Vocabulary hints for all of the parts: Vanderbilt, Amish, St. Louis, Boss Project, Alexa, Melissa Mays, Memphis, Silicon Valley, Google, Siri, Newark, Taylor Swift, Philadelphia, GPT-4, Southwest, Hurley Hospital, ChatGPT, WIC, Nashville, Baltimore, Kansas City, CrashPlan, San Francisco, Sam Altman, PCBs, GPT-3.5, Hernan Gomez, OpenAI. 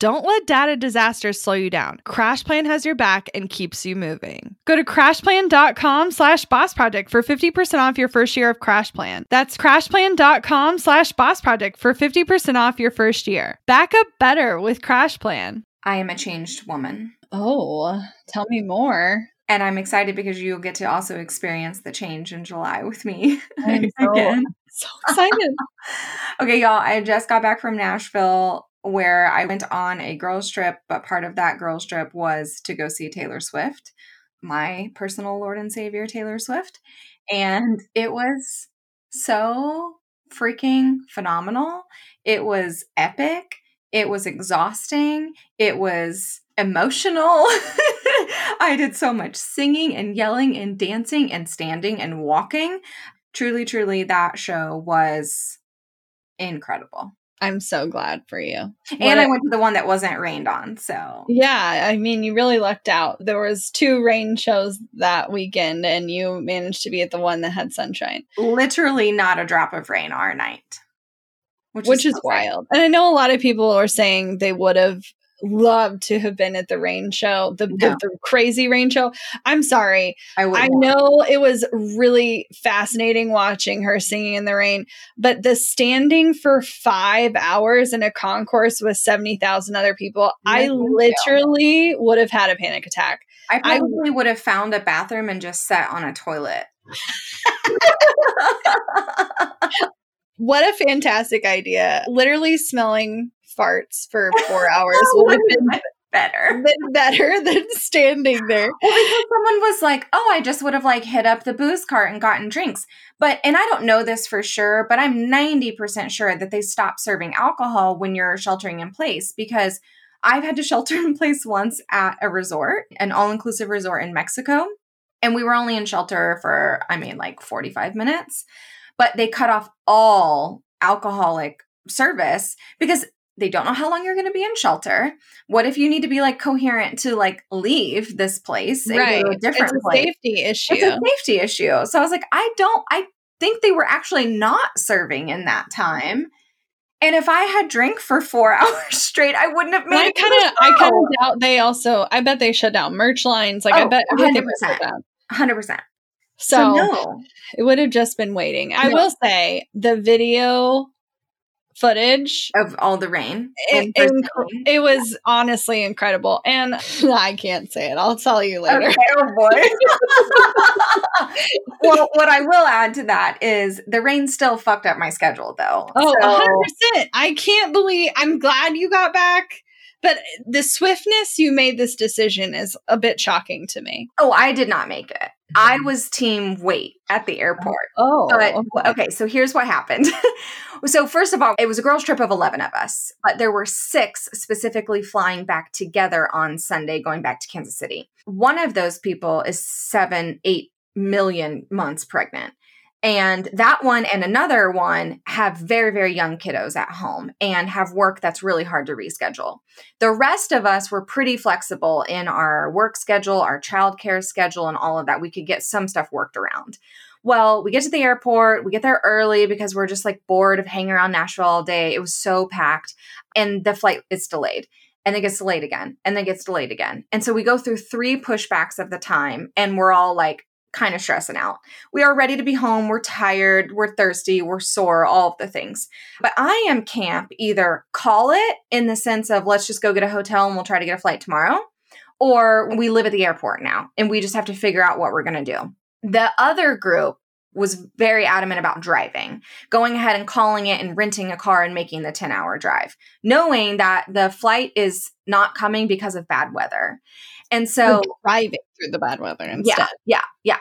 Don't let data disasters slow you down. CrashPlan has your back and keeps you moving. Go to crashplan.com/bossproject for 50% off your first year of CrashPlan. That's crashplan.com/bossproject for 50% off your first year. Back up better with CrashPlan. I am a changed woman. Oh, tell me more. And I'm excited because you'll get to also experience the change in July with me. Again. So excited. Okay, y'all, I just got back from Nashville, where I went on a girls trip, but part of that girls trip was to go see Taylor Swift, my personal Lord and Savior, Taylor Swift. And it was so freaking phenomenal. It was epic. It was exhausting. It was emotional. I did so much singing and yelling and dancing and standing and walking. Truly, truly, that show was incredible. I'm so glad for you. And I went to the one that wasn't rained on, so. Yeah, I mean, you really lucked out. There was 2 rain shows that weekend, and you managed to be at the one that had sunshine. Literally not a drop of rain our night. Which is wild. And I know a lot of people are saying they would have loved to have been at the rain show, the crazy rain show. I'm sorry. I know it was really fascinating watching her singing in the rain, but the standing for 5 hours in a concourse with 70,000 other people, I literally would have had a panic attack. I probably would have found a bathroom and just sat on a toilet. What a fantastic idea. Literally smelling farts for 4 hours would have been better than standing there. Well, because someone was like, oh, I just would have like hit up the booze cart and gotten drinks. And I don't know this for sure, but I'm 90% sure that they stopped serving alcohol when you're sheltering in place, because I've had to shelter in place once at a resort, an all-inclusive resort in Mexico. And we were only in shelter for, like 45 minutes, but they cut off all alcoholic service because they don't know how long you're going to be in shelter. What if you need to be like coherent to like leave this place and go to a different place? It's a safety issue. So I was like, I think they were actually not serving in that time. And if I had drank for 4 hours straight, I wouldn't have made it. I kind of doubt they also, I bet they shut down merch lines. I bet 100%. So no. It would have just been waiting. No. I will say the video footage of all the rain. It was honestly incredible. And I can't say it. I'll tell you later. Okay, oh boy. Well, what I will add to that is the rain still fucked up my schedule though. Oh, so. 100%. I can't believe, I'm glad you got back. But the swiftness you made this decision is a bit shocking to me. Oh, I did not make it. I was team wait at the airport. Oh, but, okay. So here's what happened. So first of all, it was a girls trip of 11 of us, but there were 6 specifically flying back together on Sunday, going back to Kansas City. One of those people is 7-8 million months pregnant. And that one and another one have very, very young kiddos at home and have work that's really hard to reschedule. The rest of us were pretty flexible in our work schedule, our childcare schedule, and all of that. We could get some stuff worked around. Well, we get to the airport, we get there early because we're just like bored of hanging around Nashville all day. It was so packed, and the flight is delayed. And it gets delayed again, and then gets delayed again. And so we go through 3 pushbacks of the time, and we're all like kind of stressing out. We are ready to be home. We're tired. We're thirsty. We're sore, all of the things. But I am camp, either call it in the sense of let's just go get a hotel and we'll try to get a flight tomorrow, or we live at the airport now and we just have to figure out what we're going to do. The other group was very adamant about driving, going ahead and calling it and renting a car and making the 10-hour drive, knowing that the flight is not coming because of bad weather. And so driving through the bad weather instead. Yeah.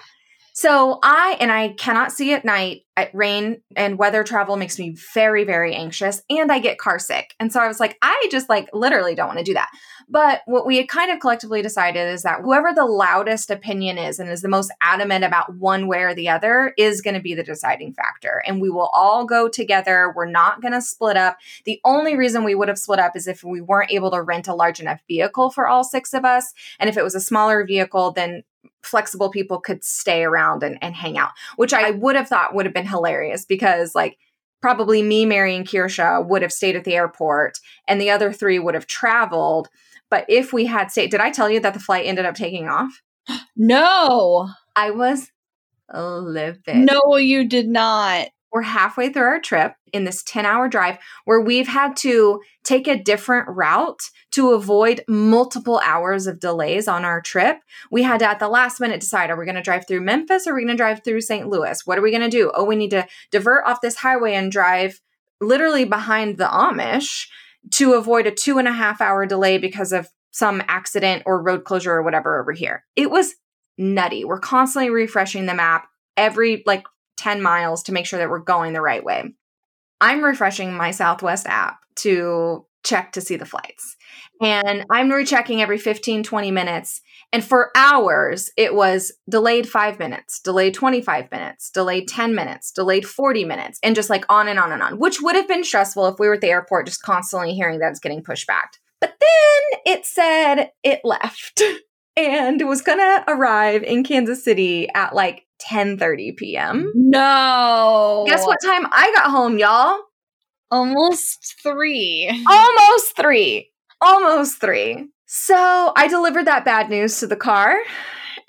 So I cannot see at night. Rain and weather travel makes me very, very anxious, and I get car sick. And so I was like, I just like literally don't want to do that. But what we had kind of collectively decided is that whoever the loudest opinion is and is the most adamant about one way or the other is going to be the deciding factor. And we will all go together. We're not going to split up. The only reason we would have split up is if we weren't able to rent a large enough vehicle for all 6 of us. And if it was a smaller vehicle, then flexible people could stay around and hang out, which I would have thought would have been hilarious because like probably me, Mary, and Kirsha would have stayed at the airport and the other 3 would have traveled. But if we had stayed, did I tell you that the flight ended up taking off? No. I was livid. No, you did not. We're halfway through our trip in this 10-hour drive where we've had to take a different route to avoid multiple hours of delays on our trip. We had to, at the last minute, decide, are we going to drive through Memphis or are we going to drive through St. Louis? What are we going to do? Oh, we need to divert off this highway and drive literally behind the Amish to avoid a 2.5-hour delay because of some accident or road closure or whatever over here. It was nutty. We're constantly refreshing the map every 10 miles to make sure that we're going the right way. I'm refreshing my Southwest app to check to see the flights. And I'm rechecking every 15, 20 minutes. And for hours, it was delayed 5 minutes, delayed 25 minutes, delayed 10 minutes, delayed 40 minutes, and just like on and on and on, which would have been stressful if we were at the airport just constantly hearing that it's getting pushed back. But then it said it left and was going to arrive in Kansas City at 10:30 p.m. No. Guess what time I got home, y'all? Almost 3. So I delivered that bad news to the car,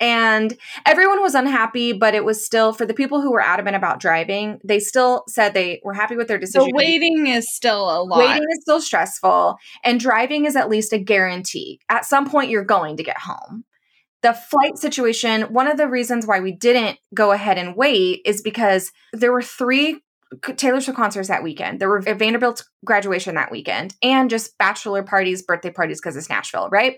and everyone was unhappy, but it was still, for the people who were adamant about driving, they still said they were happy with their decision. So waiting is still a lot. Waiting is still stressful, and driving is at least a guarantee. At some point, you're going to get home. The flight situation, one of the reasons why we didn't go ahead and wait is because there were 3 Taylor Swift concerts that weekend. There were Vanderbilt's graduation that weekend and just bachelor parties, birthday parties, because it's Nashville, right?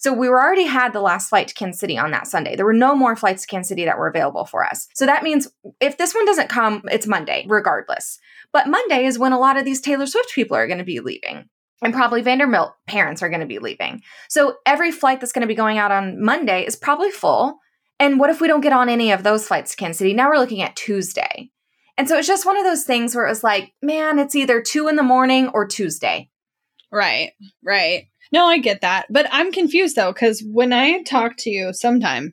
So we were already had the last flight to Kansas City on that Sunday. There were no more flights to Kansas City that were available for us. So that means if this one doesn't come, it's Monday regardless. But Monday is when a lot of these Taylor Swift people are going to be leaving. And probably Vanderbilt parents are going to be leaving. So every flight that's going to be going out on Monday is probably full. And what if we don't get on any of those flights to Kansas City? Now we're looking at Tuesday. And so it's just one of those things where it was like, man, it's either 2 a.m. or Tuesday. Right. No, I get that. But I'm confused, though, because when I talked to you sometime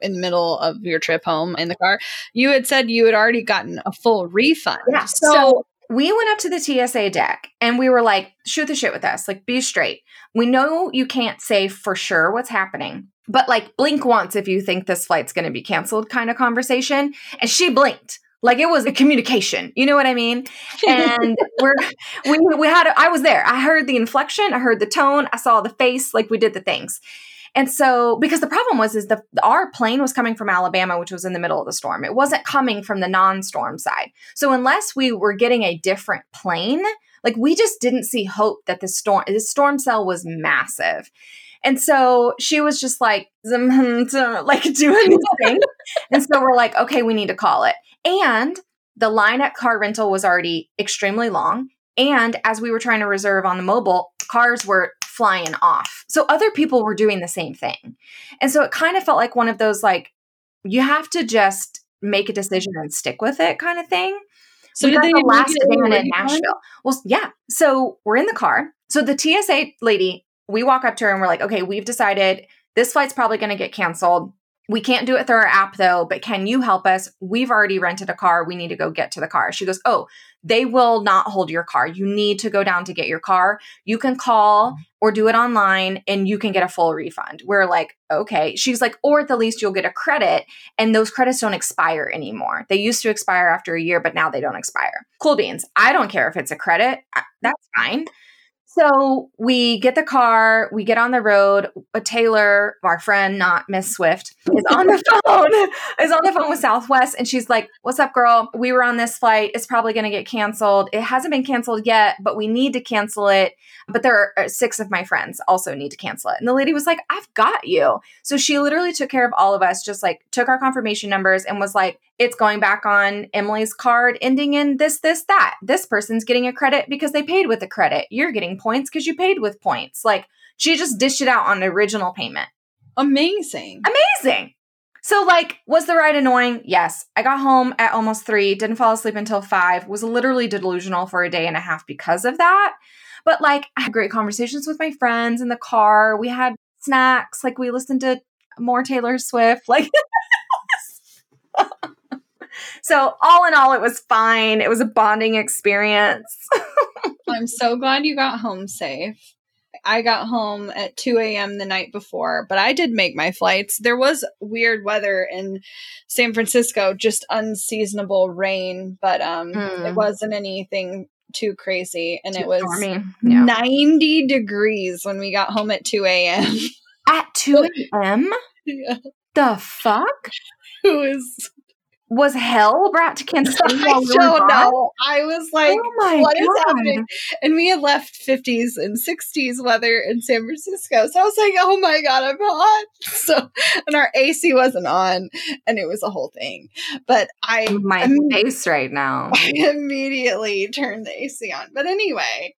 in the middle of your trip home in the car, you had said you had already gotten a full refund. Yeah. So we went up to the TSA deck and we were like, shoot the shit with us. Be straight. We know you can't say for sure what's happening, but blink once if you think this flight's going to be canceled kind of conversation. And she blinked. It was a communication. You know what I mean? And I was there. I heard the inflection. I heard the tone. I saw the face. We did the things. And so, because the problem was, our plane was coming from Alabama, which was in the middle of the storm. It wasn't coming from the non-storm side. So unless we were getting a different plane, we just didn't see hope that the storm cell was massive. And so she was just doing this thing. And so we're like, okay, we need to call it. And the line at car rental was already extremely long. And as we were trying to reserve on the mobile, cars were flying off. So other people were doing the same thing. And so it kind of felt like one of those, you have to just make a decision and stick with it kind of thing. So we got the last van in Nashville. Well, yeah. So we're in the car. So the TSA lady, we walk up to her and we're like, okay, we've decided this flight's probably going to get canceled. We can't do it through our app though, but can you help us? We've already rented a car. We need to go get to the car. She goes, oh, they will not hold your car. You need to go down to get your car. You can call or do it online and you can get a full refund. We're like, okay. She's like, or at the least you'll get a credit. And those credits don't expire anymore. They used to expire after a year, but now they don't expire. Cool beans. I don't care if it's a credit. That's fine. So we get the car, we get on the road. Taylor, our friend, not Miss Swift, is on the phone with Southwest. And she's like, what's up, girl? We were on this flight. It's probably going to get canceled. It hasn't been canceled yet, but we need to cancel it. But there are 6 of my friends also need to cancel it. And the lady was like, I've got you. So she literally took care of all of us, just like took our confirmation numbers and was like, it's going back on Emily's card ending in this, this, that. This person's getting a credit because they paid with a credit. You're getting points because you paid with points. Like she just dished it out on the original payment. Amazing. So like, was the ride annoying? Yes. I got home at almost 3, didn't fall asleep until 5, was literally delusional for a day and a half because of that. But like, I had great conversations with my friends in the car. We had snacks. Like we listened to more Taylor Swift. Like, so all in all, it was fine. It was a bonding experience. I'm so glad you got home safe. I got home at 2 a.m. the night before, but I did make my flights. There was weird weather in San Francisco, just unseasonable rain, but it wasn't anything too crazy. And it was stormy. Yeah. 90 degrees when we got home at 2 a.m. At 2 a.m.? Yeah. The fuck? Was hell brought to Kansas City? I don't know. I was like, oh what God. Is happening? And we had left 50s and 60s weather in San Francisco. So I was like, oh my God, I'm hot. So, and our AC wasn't on and it was a whole thing. But face right now. I immediately turned the AC on. But anyway,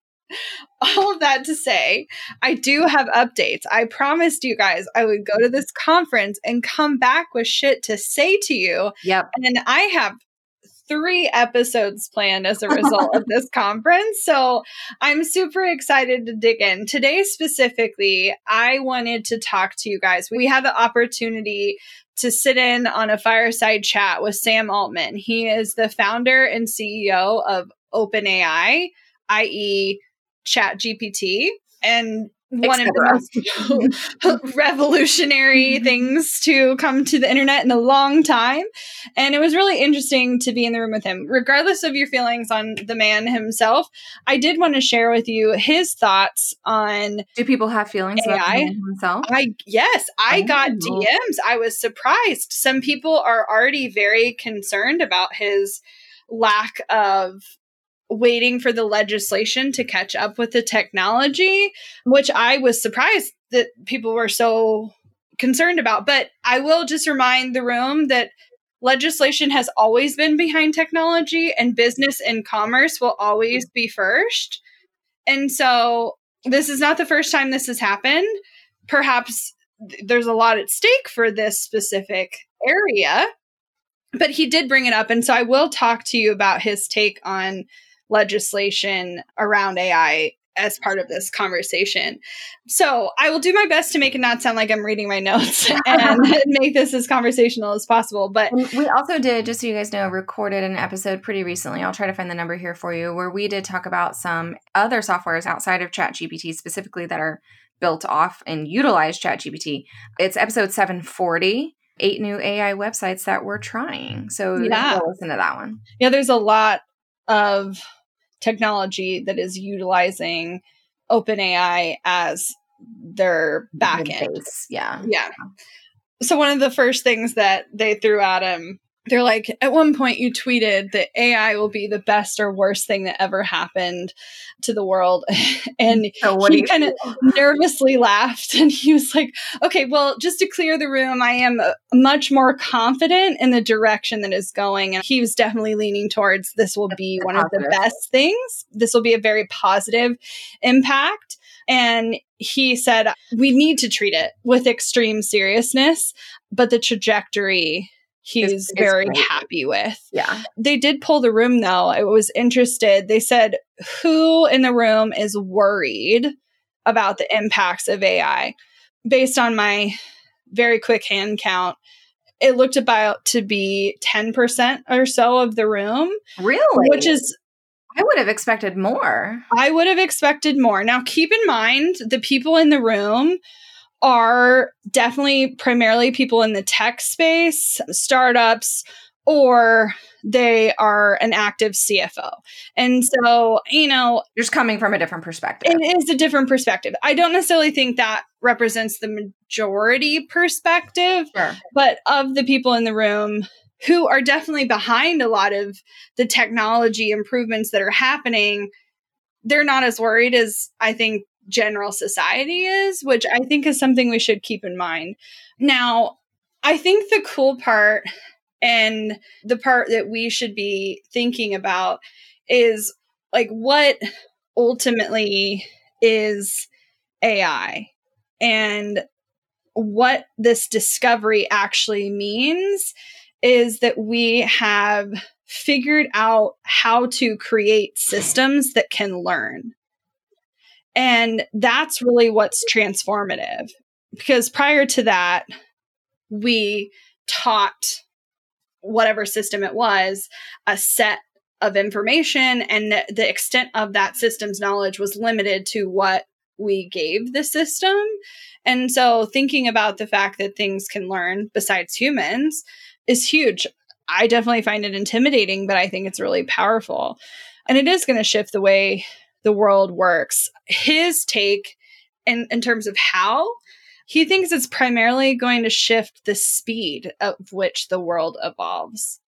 all of that to say, I do have updates. I promised you guys I would go to this conference and come back with shit to say to you. Yep. And I have 3 episodes planned as a result of this conference. So I'm super excited to dig in. Today specifically, I wanted to talk to you guys. We had the opportunity to sit in on a fireside chat with Sam Altman. He is the founder and CEO of OpenAI, i.e., ChatGPT, and one of the most revolutionary things to come to the internet in a long time. And it was really interesting to be in the room with him. Regardless of your feelings on the man himself, I did want to share with you his thoughts on... Do people have feelings AI? About the man himself? Yes, I got DMs. I was surprised. Some people are already very concerned about his lack of waiting for the legislation to catch up with the technology, which I was surprised that people were so concerned about. But I will just remind the room that legislation has always been behind technology, and business and commerce will always be first. And so this is not the first time this has happened. Perhaps there's a lot at stake for this specific area, but he did bring it up. And so I will talk to you about his take on legislation around AI as part of this conversation. So I will do my best to make it not sound like I'm reading my notes and make this as conversational as possible. But we also did, just so you guys know, recorded an episode pretty recently. I'll try to find the number here for you, where we did talk about some other softwares outside of ChatGPT specifically that are built off and utilize ChatGPT. It's episode 740. 8 new AI websites that we're trying. So yeah, go listen to that one. Yeah, there's a lot of technology that is utilizing OpenAI as their backend. Yeah. So one of the first things that they threw at him, they're like, at one point you tweeted that AI will be the best or worst thing that ever happened to the world. And so he kind of nervously laughed. And he was like, okay, well, just to clear the room, I am much more confident in the direction that is going. And he was definitely leaning towards this will be one of the best things. This will be a very positive impact. And he said, we need to treat it with extreme seriousness, but the trajectory he's very happy with. Yeah. They did poll the room though. I was interested. They said, who in the room is worried about the impacts of AI? Based on my very quick hand count, It looked about to be 10% or so of the room. Really? Which is... I would have expected more. I would have expected more. Now, keep in mind, the people in the room are definitely primarily people in the tech space, startups, or they are an active CFO. And so, you know... You're just coming from a different perspective. It is a different perspective. I don't necessarily think that represents the majority perspective, sure. But of the people in the room... who are definitely behind a lot of the technology improvements that are happening, they're not as worried as I think general society is, which I think is something we should keep in mind. Now, I think the cool part and the part that we should be thinking about is like what ultimately is AI and what this discovery actually means is that we have figured out how to create systems that can learn. And that's really what's transformative. Because prior to that, we taught whatever system it was a set of information, and the extent of that system's knowledge was limited to what we gave the system. And so thinking about the fact that things can learn besides humans is huge. I definitely find it intimidating, but I think it's really powerful. And it is going to shift the way the world works. His take in terms of how, he thinks it's primarily going to shift the speed of which the world evolves.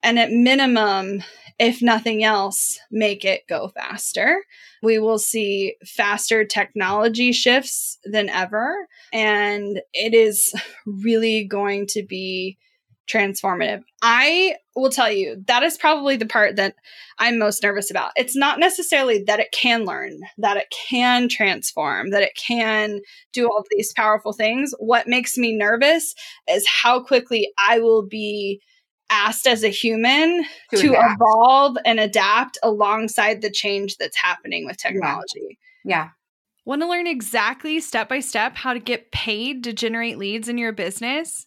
And at minimum, if nothing else, make it go faster. We will see faster technology shifts than ever. And it is really going to be transformative. I will tell you, that is probably the part that I'm most nervous about. It's not necessarily that it can learn, that it can transform, that it can do all these powerful things. What makes me nervous is how quickly I will be asked as a human to evolve and adapt alongside the change that's happening with technology. Yeah. Want to learn exactly step by step how to get paid to generate leads in your business?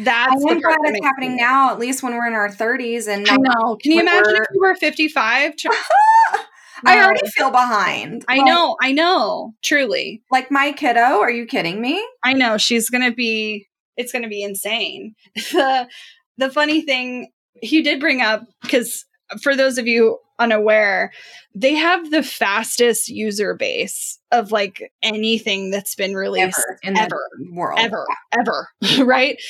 That's what is happening now, at least when we're in our 30s. And I know. Can you imagine if we were 55? No. I already feel behind. I know. Truly. Like my kiddo. Are you kidding me? I know. It's going to be insane. The funny thing he did bring up, because for those of you unaware, they have the fastest user base of like anything that's been released ever in the world. Right.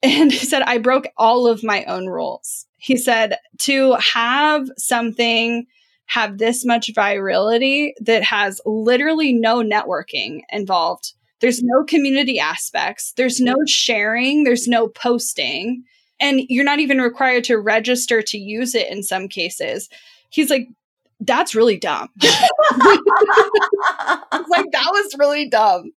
And he said, I broke all of my own rules. He said to have something have this much virality that has literally no networking involved. There's no community aspects. There's no sharing. There's no posting. And you're not even required to register to use it in some cases. He's like, that's really dumb. That was really dumb.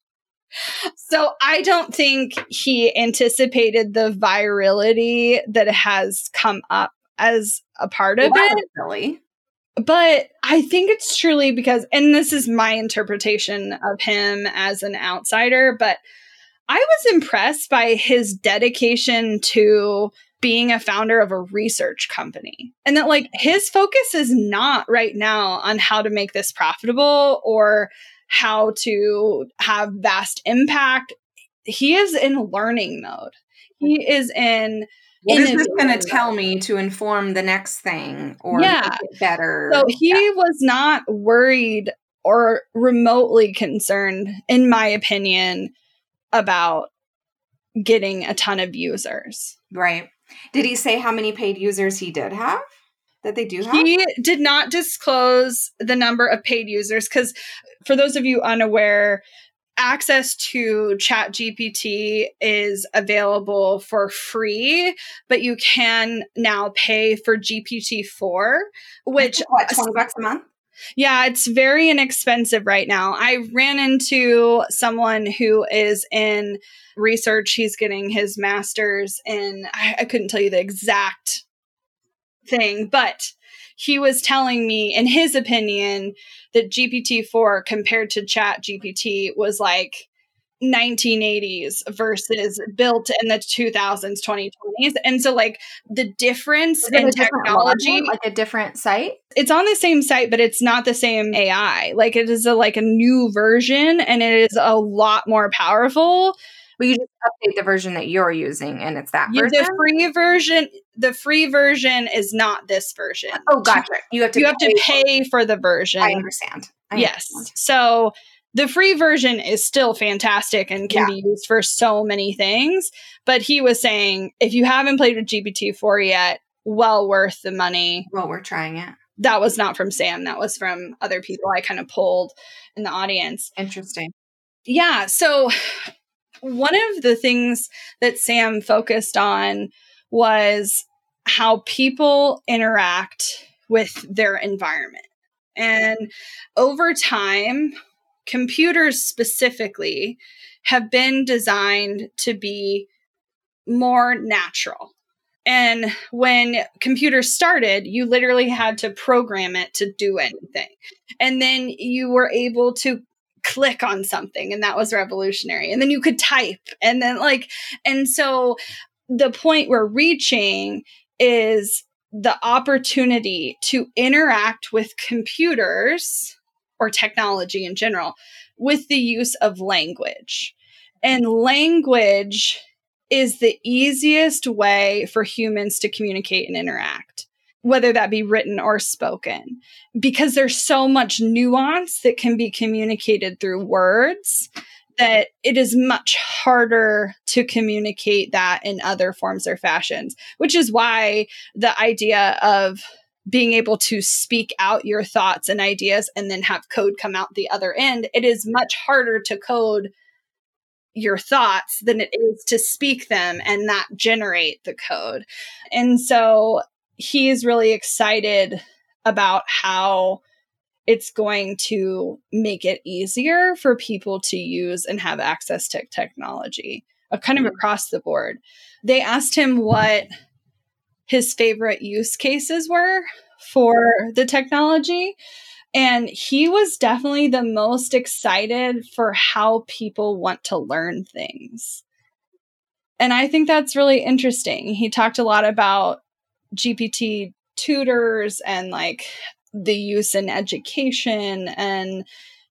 So I don't think he anticipated the virality that has come up as a part of it. Really? But I think it's truly because, and this is my interpretation of him as an outsider, but I was impressed by his dedication to being a founder of a research company. And that like his focus is not right now on how to make this profitable or how to have vast impact. He is in learning mode. He is in... What is this going to tell me to inform the next thing or make it better? So he was not worried or remotely concerned, in my opinion, about getting a ton of users. Right. Did he say how many paid users he did have? That they do have? He did not disclose the number of paid users because, for those of you unaware, access to ChatGPT is available for free, but you can now pay for GPT-4, which... What, $20 a month? Yeah, it's very inexpensive right now. I ran into someone who is in research. He's getting his master's in... I couldn't tell you the exact thing, but... He was telling me, in his opinion, that GPT-4 compared to ChatGPT was like 1980s versus built in the 2000s, 2020s. And so like the difference in technology... Like a different site? It's on the same site, but it's not the same AI. Like it is a new version and it is a lot more powerful. Well, you just update the version that you're using and it's that version? The free version is not this version. Oh, gotcha. You have to pay for the version. I understand. Yes. So the free version is still fantastic and can be used for so many things. But he was saying, if you haven't played with GPT-4 yet, well worth the money. Well, we're trying it. That was not from Sam. That was from other people I kind of pulled in the audience. Interesting. Yeah. So... One of the things that Sam focused on was how people interact with their environment. And over time, computers specifically have been designed to be more natural. And when computers started, you literally had to program it to do anything. And then you were able to click on something, and that was revolutionary. And then you could type, and then so the point we're reaching is the opportunity to interact with computers or technology in general with the use of language. And language is the easiest way for humans to communicate and interact, whether that be written or spoken, because there's so much nuance that can be communicated through words that it is much harder to communicate that in other forms or fashions, which is why the idea of being able to speak out your thoughts and ideas and then have code come out the other end, it is much harder to code your thoughts than it is to speak them and not generate the code. And so he is really excited about how it's going to make it easier for people to use and have access to technology, kind of across the board. They asked him what his favorite use cases were for the technology. And he was definitely the most excited for how people want to learn things. And I think that's really interesting. He talked a lot about GPT tutors and like the use in education. And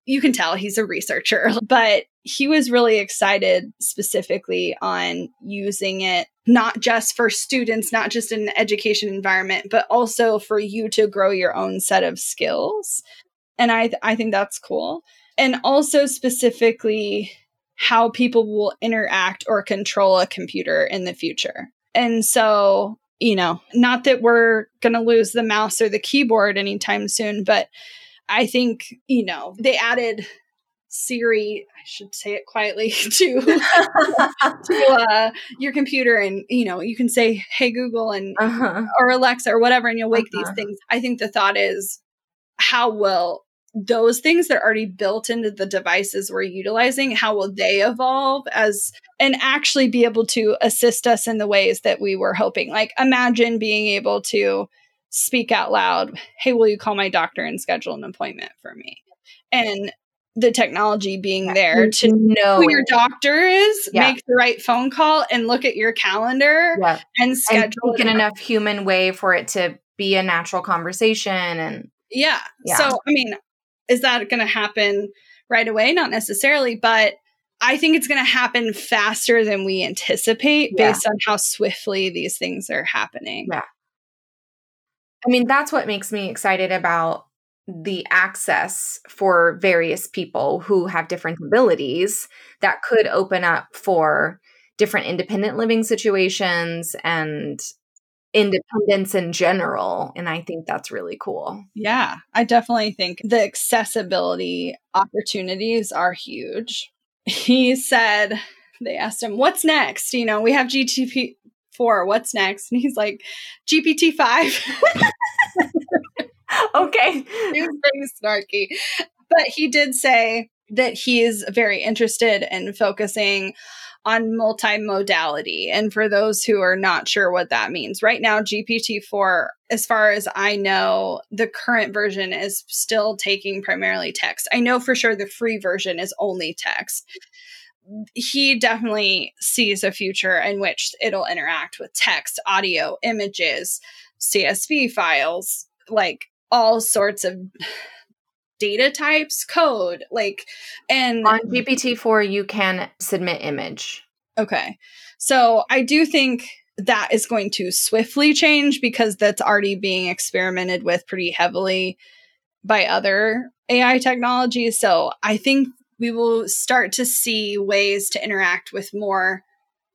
you can tell he's a researcher, but he was really excited specifically on using it, not just for students, not just in the education environment, but also for you to grow your own set of skills. And I think that's cool. And also specifically how people will interact or control a computer in the future. And so, you know, not that we're going to lose the mouse or the keyboard anytime soon, but I think, you know, they added Siri, I should say it quietly, to your computer, and you know, you can say, "Hey Google," and or Alexa or whatever, and you'll wake these things. I think the thought is, how will those things that are already built into the devices we're utilizing, how will they evolve as and actually be able to assist us in the ways that we were hoping? Like, imagine being able to speak out loud, "Hey, will you call my doctor and schedule an appointment for me?" And the technology being there to know who your doctor is, make the right phone call and look at your calendar and schedule it. An enough human way for it to be a natural conversation. And so, I mean, is that going to happen right away? Not necessarily, but I think it's going to happen faster than we anticipate based on how swiftly these things are happening. Yeah. I mean, that's what makes me excited about the access for various people who have different abilities that could open up for different independent living situations and independence in general. And I think that's really cool. Yeah, I definitely think the accessibility opportunities are huge. He said, they asked him, "What's next? You know, we have GPT-4, what's next?" And he's like, "GPT-5. Okay. He was very snarky. But he did say that he is very interested in focusing on multimodality. And for those who are not sure what that means, right now, GPT-4, as far as I know, the current version is still taking primarily text. I know for sure the free version is only text. He definitely sees a future in which it'll interact with text, audio, images, CSV files, like all sorts of data types, code, like, and on GPT-4, you can submit image. Okay. So I do think that is going to swiftly change because that's already being experimented with pretty heavily by other AI technologies. So I think we will start to see ways to interact with more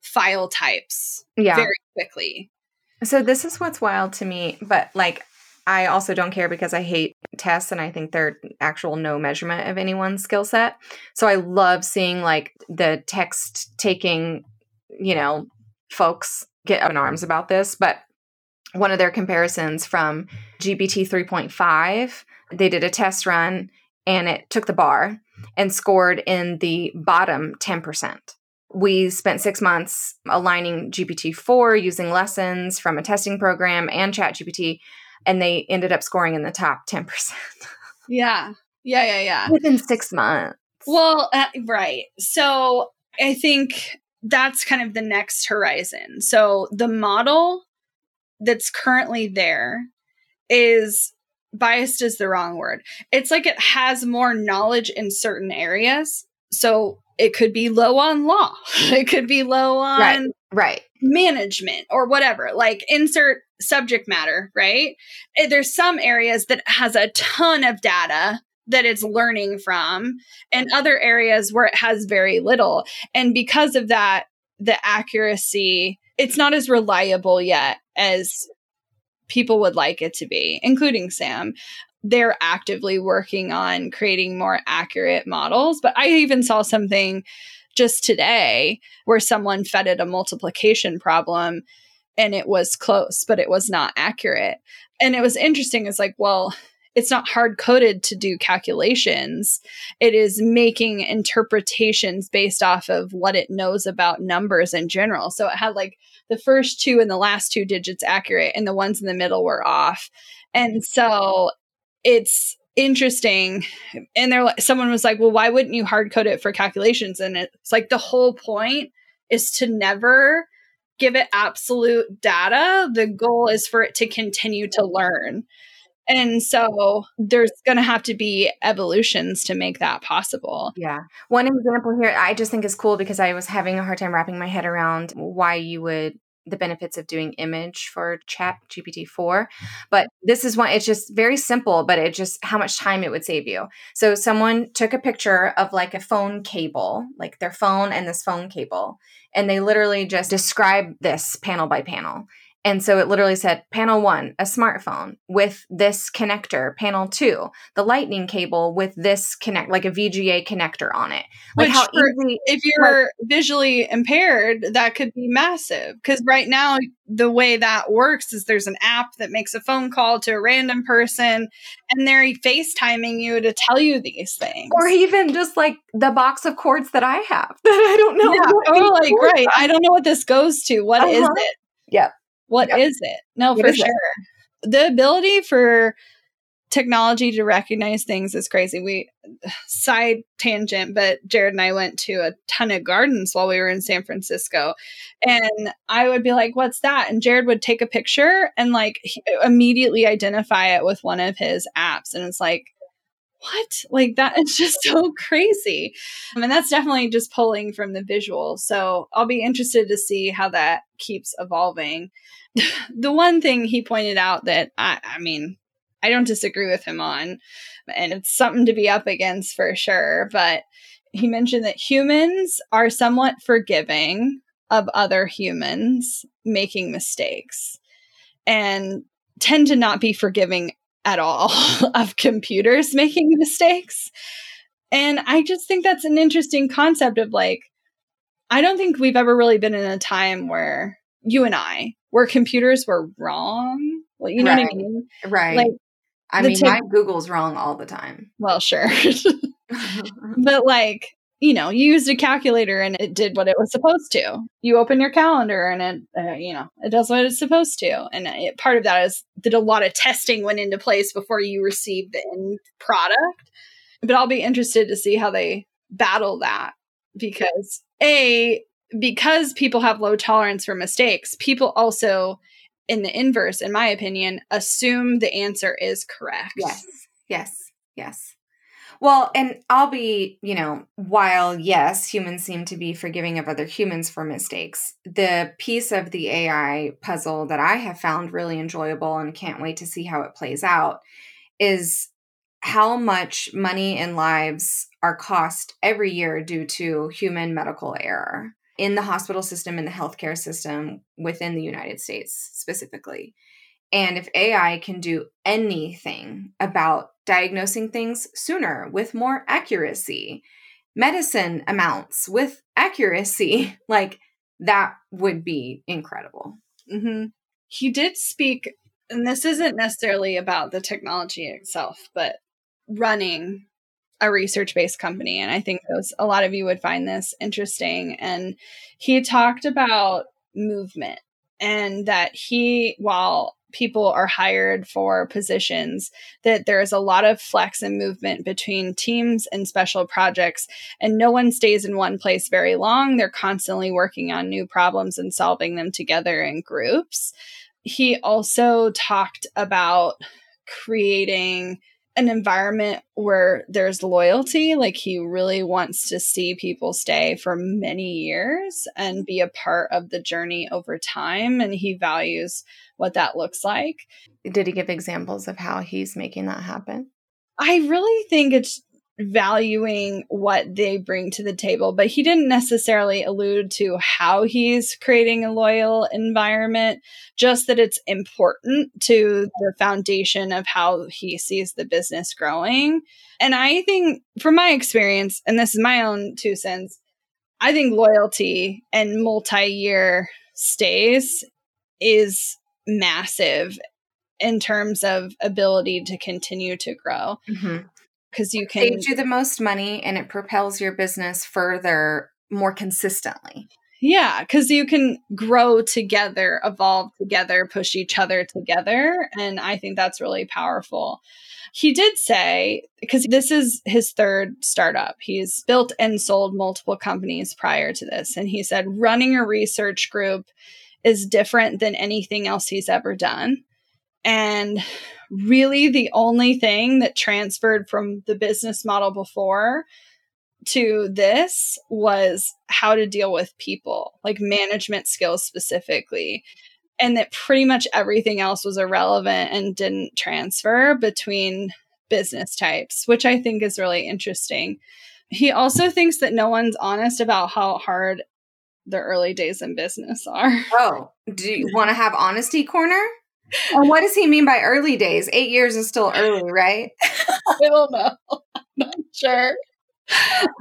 file types very quickly. So this is what's wild to me, but like, I also don't care because I hate tests and I think they're actual no measurement of anyone's skill set. So I love seeing like the text taking, you know, folks get up in arms about this. But one of their comparisons from GPT 3.5, they did a test run and it took the bar and scored in the bottom 10%. We spent 6 months aligning GPT-4 using lessons from a testing program and ChatGPT, and they ended up scoring in the top 10%. Yeah. Within 6 months. Well, right. So I think that's kind of the next horizon. So the model that's currently there is, biased is the wrong word. It's like it has more knowledge in certain areas. So it could be low on law. It could be low on right, management or whatever, like insert subject matter, right? There's some areas that has a ton of data that it's learning from and other areas where it has very little. And because of that, the accuracy, it's not as reliable yet as people would like it to be, including Sam. They're actively working on creating more accurate models. But I even saw something just today where someone fed it a multiplication problem and it was close, but it was not accurate. And it was interesting. It's like, well, it's not hard coded to do calculations. It is making interpretations based off of what it knows about numbers in general. So it had like the first two and the last two digits accurate and the ones in the middle were off. And so it's interesting. And someone was like, well, why wouldn't you hard code it for calculations? And it's like, the whole point is to never give it absolute data. The goal is for it to continue to learn. And so there's going to have to be evolutions to make that possible. Yeah. One example here I just think is cool because I was having a hard time wrapping my head around why you would the benefits of doing image for ChatGPT-4. But this is one, it's just very simple, but it just how much time it would save you. So someone took a picture of like a phone cable, like their phone and this phone cable, and they literally just describe this panel by panel. And so it literally said, panel 1, a smartphone with this connector. Panel 2, the lightning cable with this connect, like a VGA connector on it. Like which how easy, if you're visually impaired, that could be massive. Because right now, the way that works is there's an app that makes a phone call to a random person and they're FaceTiming you to tell you these things. Or even just like the box of cords that I have that I don't know. Yeah. Or like, right, I don't know what this goes to. What is it? Yep. What is it? No, what for sure. It? The ability for technology to recognize things is crazy. We side tangent, but Jared and I went to a ton of gardens while we were in San Francisco. And I would be like, what's that? And Jared would take a picture and like immediately identify it with one of his apps. And it's like, what? Like that is just so crazy. I mean, that's definitely just pulling from the visual. So I'll be interested to see how that keeps evolving. The one thing he pointed out that I mean, I don't disagree with him on, and it's something to be up against for sure. But he mentioned that humans are somewhat forgiving of other humans making mistakes and tend to not be forgiving at all of computers making mistakes. And I just think that's an interesting concept of like, I don't think we've ever really been in a time where you and I, where computers were wrong. Well, you know right. what I mean? Right. Like, I mean, my Google's wrong all the time. Well, sure. But like, you know, you used a calculator and it did what it was supposed to. You open your calendar and it, you know, it does what it's supposed to. And it, part of that is that a lot of testing went into place before you received the end product. But I'll be interested to see how they battle that because because people have low tolerance for mistakes, people also, in the inverse, in my opinion, assume the answer is correct. Yes, yes, yes. Well, and I'll be, you know, while yes, humans seem to be forgiving of other humans for mistakes, the piece of the AI puzzle that I have found really enjoyable and can't wait to see how it plays out is how much money and lives are cost every year due to human medical error in the hospital system, in the healthcare system within the United States specifically. And if AI can do anything about diagnosing things sooner with more accuracy, medicine amounts with accuracy, like that would be incredible. Mm-hmm. He did speak, and this isn't necessarily about the technology itself, but running a research-based company. And I think a lot of you would find this interesting. And he talked about movement and that while people are hired for positions, that there is a lot of flex and movement between teams and special projects, and no one stays in one place very long. They're constantly working on new problems and solving them together in groups. He also talked about creating an environment where there's loyalty. Like, he really wants to see people stay for many years and be a part of the journey over time. And he values what that looks like. Did he give examples of how he's making that happen? I really think it's valuing what they bring to the table, but he didn't necessarily allude to how he's creating a loyal environment, just that it's important to the foundation of how he sees the business growing. And I think from my experience, and this is my own 2 cents, I think loyalty and multi-year stays is massive in terms of ability to continue to grow. Mm-hmm. Because you can save you the most money and it propels your business further more consistently. Yeah, because you can grow together, evolve together, push each other together. And I think that's really powerful. He did say, because this is his third startup, he's built and sold multiple companies prior to this. And he said, running a research group is different than anything else he's ever done. And really the only thing that transferred from the business model before to this was how to deal with people, like management skills specifically. And that pretty much everything else was irrelevant and didn't transfer between business types, which I think is really interesting. He also thinks that no one's honest about how hard the early days in business are. Oh, do you want to have honesty corner? And what does he mean by early days? 8 years is still early, right? I don't know. I'm not sure.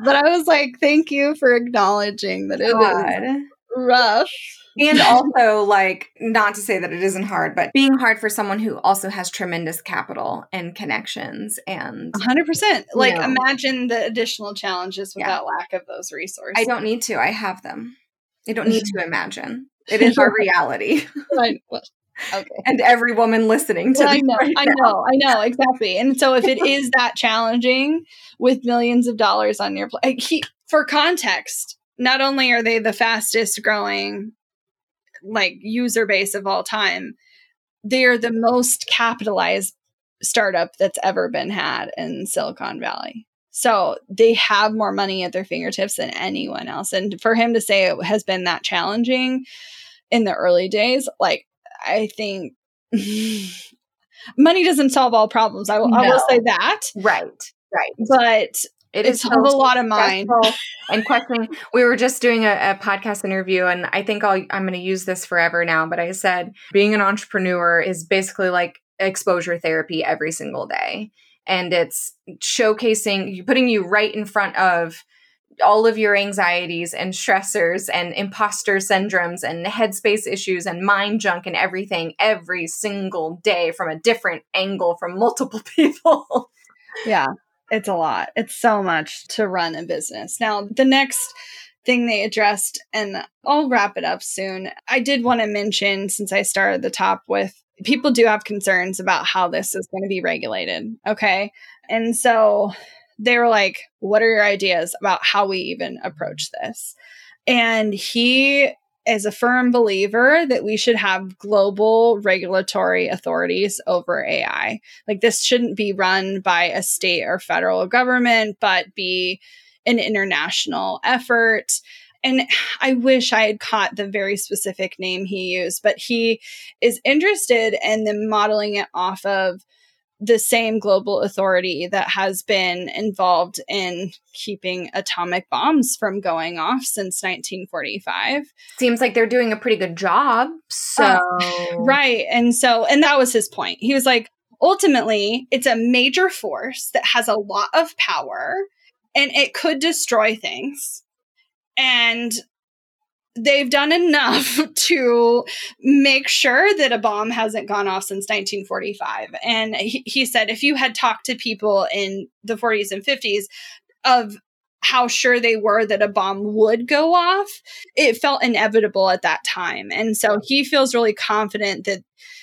But I was like, thank you for acknowledging that it was rough. And also, like, not to say that it isn't hard, but being hard for someone who also has tremendous capital and connections and 100%. Like, imagine the additional challenges without lack of those resources. I don't need to. I have them. I don't need to imagine. It is our reality. Okay. And every woman listening to this right now. I know, exactly. And so if it is that challenging with millions of dollars on your plate, for context, not only are they the fastest growing like user base of all time, they are the most capitalized startup that's ever been had in Silicon Valley. So they have more money at their fingertips than anyone else. And for him to say it has been that challenging in the early days, like, I think money doesn't solve all problems. I will say that. Right. But it is a lot of mine. And questioning. We were just doing a podcast interview, and I think I'm going to use this forever now, but I said being an entrepreneur is basically like exposure therapy every single day. And it's showcasing, putting you right in front of all of your anxieties and stressors and imposter syndromes and headspace issues and mind junk and everything every single day from a different angle from multiple people. Yeah, it's a lot. It's so much to run a business. Now, the next thing they addressed, and I'll wrap it up soon. I did want to mention, since I started the top with, people do have concerns about how this is going to be regulated. Okay. And so they were like, what are your ideas about how we even approach this? And he is a firm believer that we should have global regulatory authorities over AI. Like, this shouldn't be run by a state or federal government, but be an international effort. And I wish I had caught the very specific name he used, but he is interested in them modeling it off of the same global authority that has been involved in keeping atomic bombs from going off since 1945. Seems like they're doing a pretty good job. So, right. And that was his point. He was like, ultimately, it's a major force that has a lot of power and it could destroy things. And they've done enough to make sure that a bomb hasn't gone off since 1945. And he said, if you had talked to people in the 40s and 50s of how sure they were that a bomb would go off, it felt inevitable at that time. And so he feels really confident that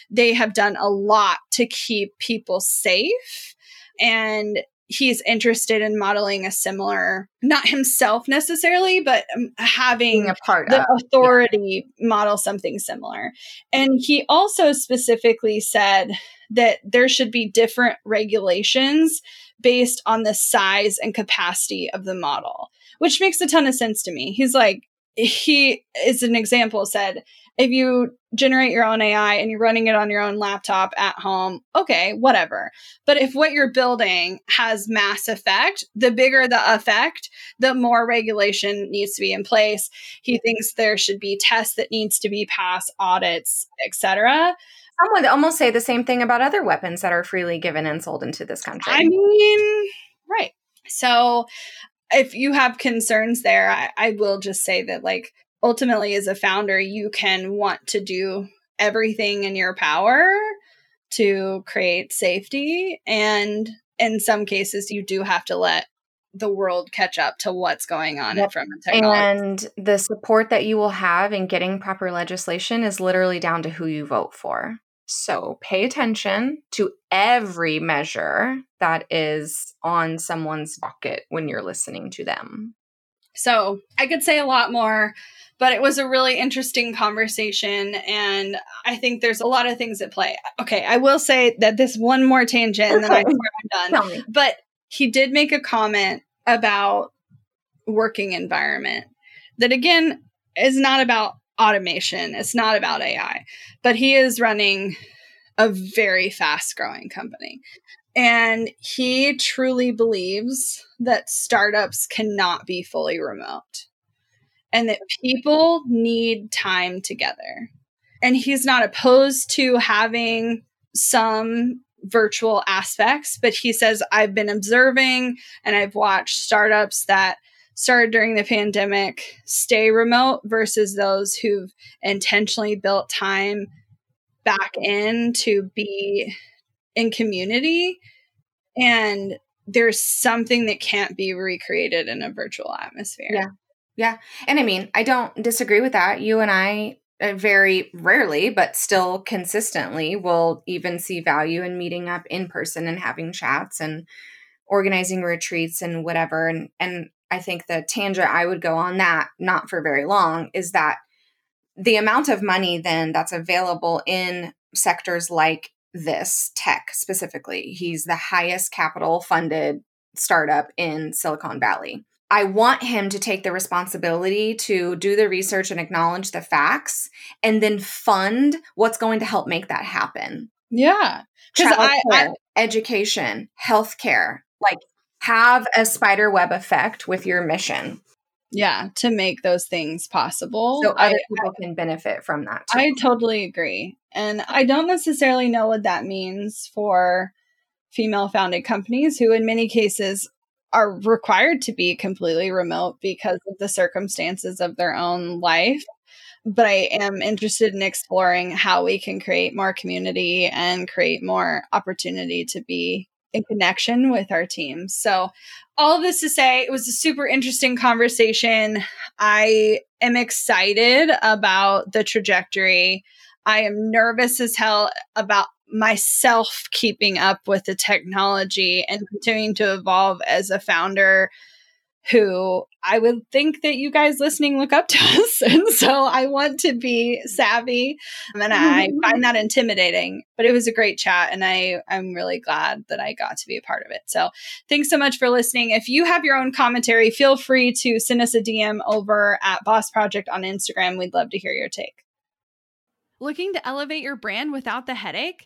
they have done a lot to keep people safe. And he's interested in modeling a similar, not himself necessarily, but having a part the of authority model something similar. And he also specifically said that there should be different regulations based on the size and capacity of the model, which makes a ton of sense to me. He's like, he is an example, said, if you generate your own AI and you're running it on your own laptop at home, okay, whatever. But if what you're building has mass effect, the bigger the effect, the more regulation needs to be in place. He thinks there should be tests that needs to be passed, audits, etc. Some would almost say the same thing about other weapons that are freely given and sold into this country. I mean, right. So if you have concerns there, I will just say that, like, ultimately, as a founder, you can want to do everything in your power to create safety. And in some cases, you do have to let the world catch up to what's going on from a technology. And the support that you will have in getting proper legislation is literally down to who you vote for. So pay attention to every measure that is on someone's bucket when you're listening to them. So I could say a lot more, but it was a really interesting conversation. And I think there's a lot of things at play. Okay, I will say that this one more tangent and then I swear I'm done. But he did make a comment about working environment that, again, is not about automation. It's not about AI, but he is running a very fast growing company. And he truly believes that startups cannot be fully remote and that people need time together. And he's not opposed to having some virtual aspects, but he says, I've been observing and I've watched startups that started during the pandemic stay remote versus those who've intentionally built time back in to be in community, and there's something that can't be recreated in a virtual atmosphere. Yeah. Yeah. And I mean, I don't disagree with that. You and I very rarely, but still consistently will even see value in meeting up in person and having chats and organizing retreats and whatever. And I think the tangent I would go on that, not for very long, is that the amount of money then that's available in sectors like this tech specifically. He's the highest capital funded startup in Silicon Valley. I want him to take the responsibility to do the research and acknowledge the facts and then fund what's going to help make that happen. Yeah. Because education, healthcare, like have a spider web effect with your mission. Yeah, to make those things possible. So other people can benefit from that too. I totally agree. And I don't necessarily know what that means for female-founded companies who in many cases are required to be completely remote because of the circumstances of their own life. But I am interested in exploring how we can create more community and create more opportunity to be in connection with our teams. So all of this to say, it was a super interesting conversation. I am excited about the trajectory. I am nervous as hell about myself keeping up with the technology and continuing to evolve as a founder who I would think that you guys listening look up to us. And so I want to be savvy and I find that intimidating, but it was a great chat and I'm really glad that I got to be a part of it. So thanks so much for listening. If you have your own commentary, feel free to send us a DM over at Boss Project on Instagram. We'd love to hear your take. Looking to elevate your brand without the headache?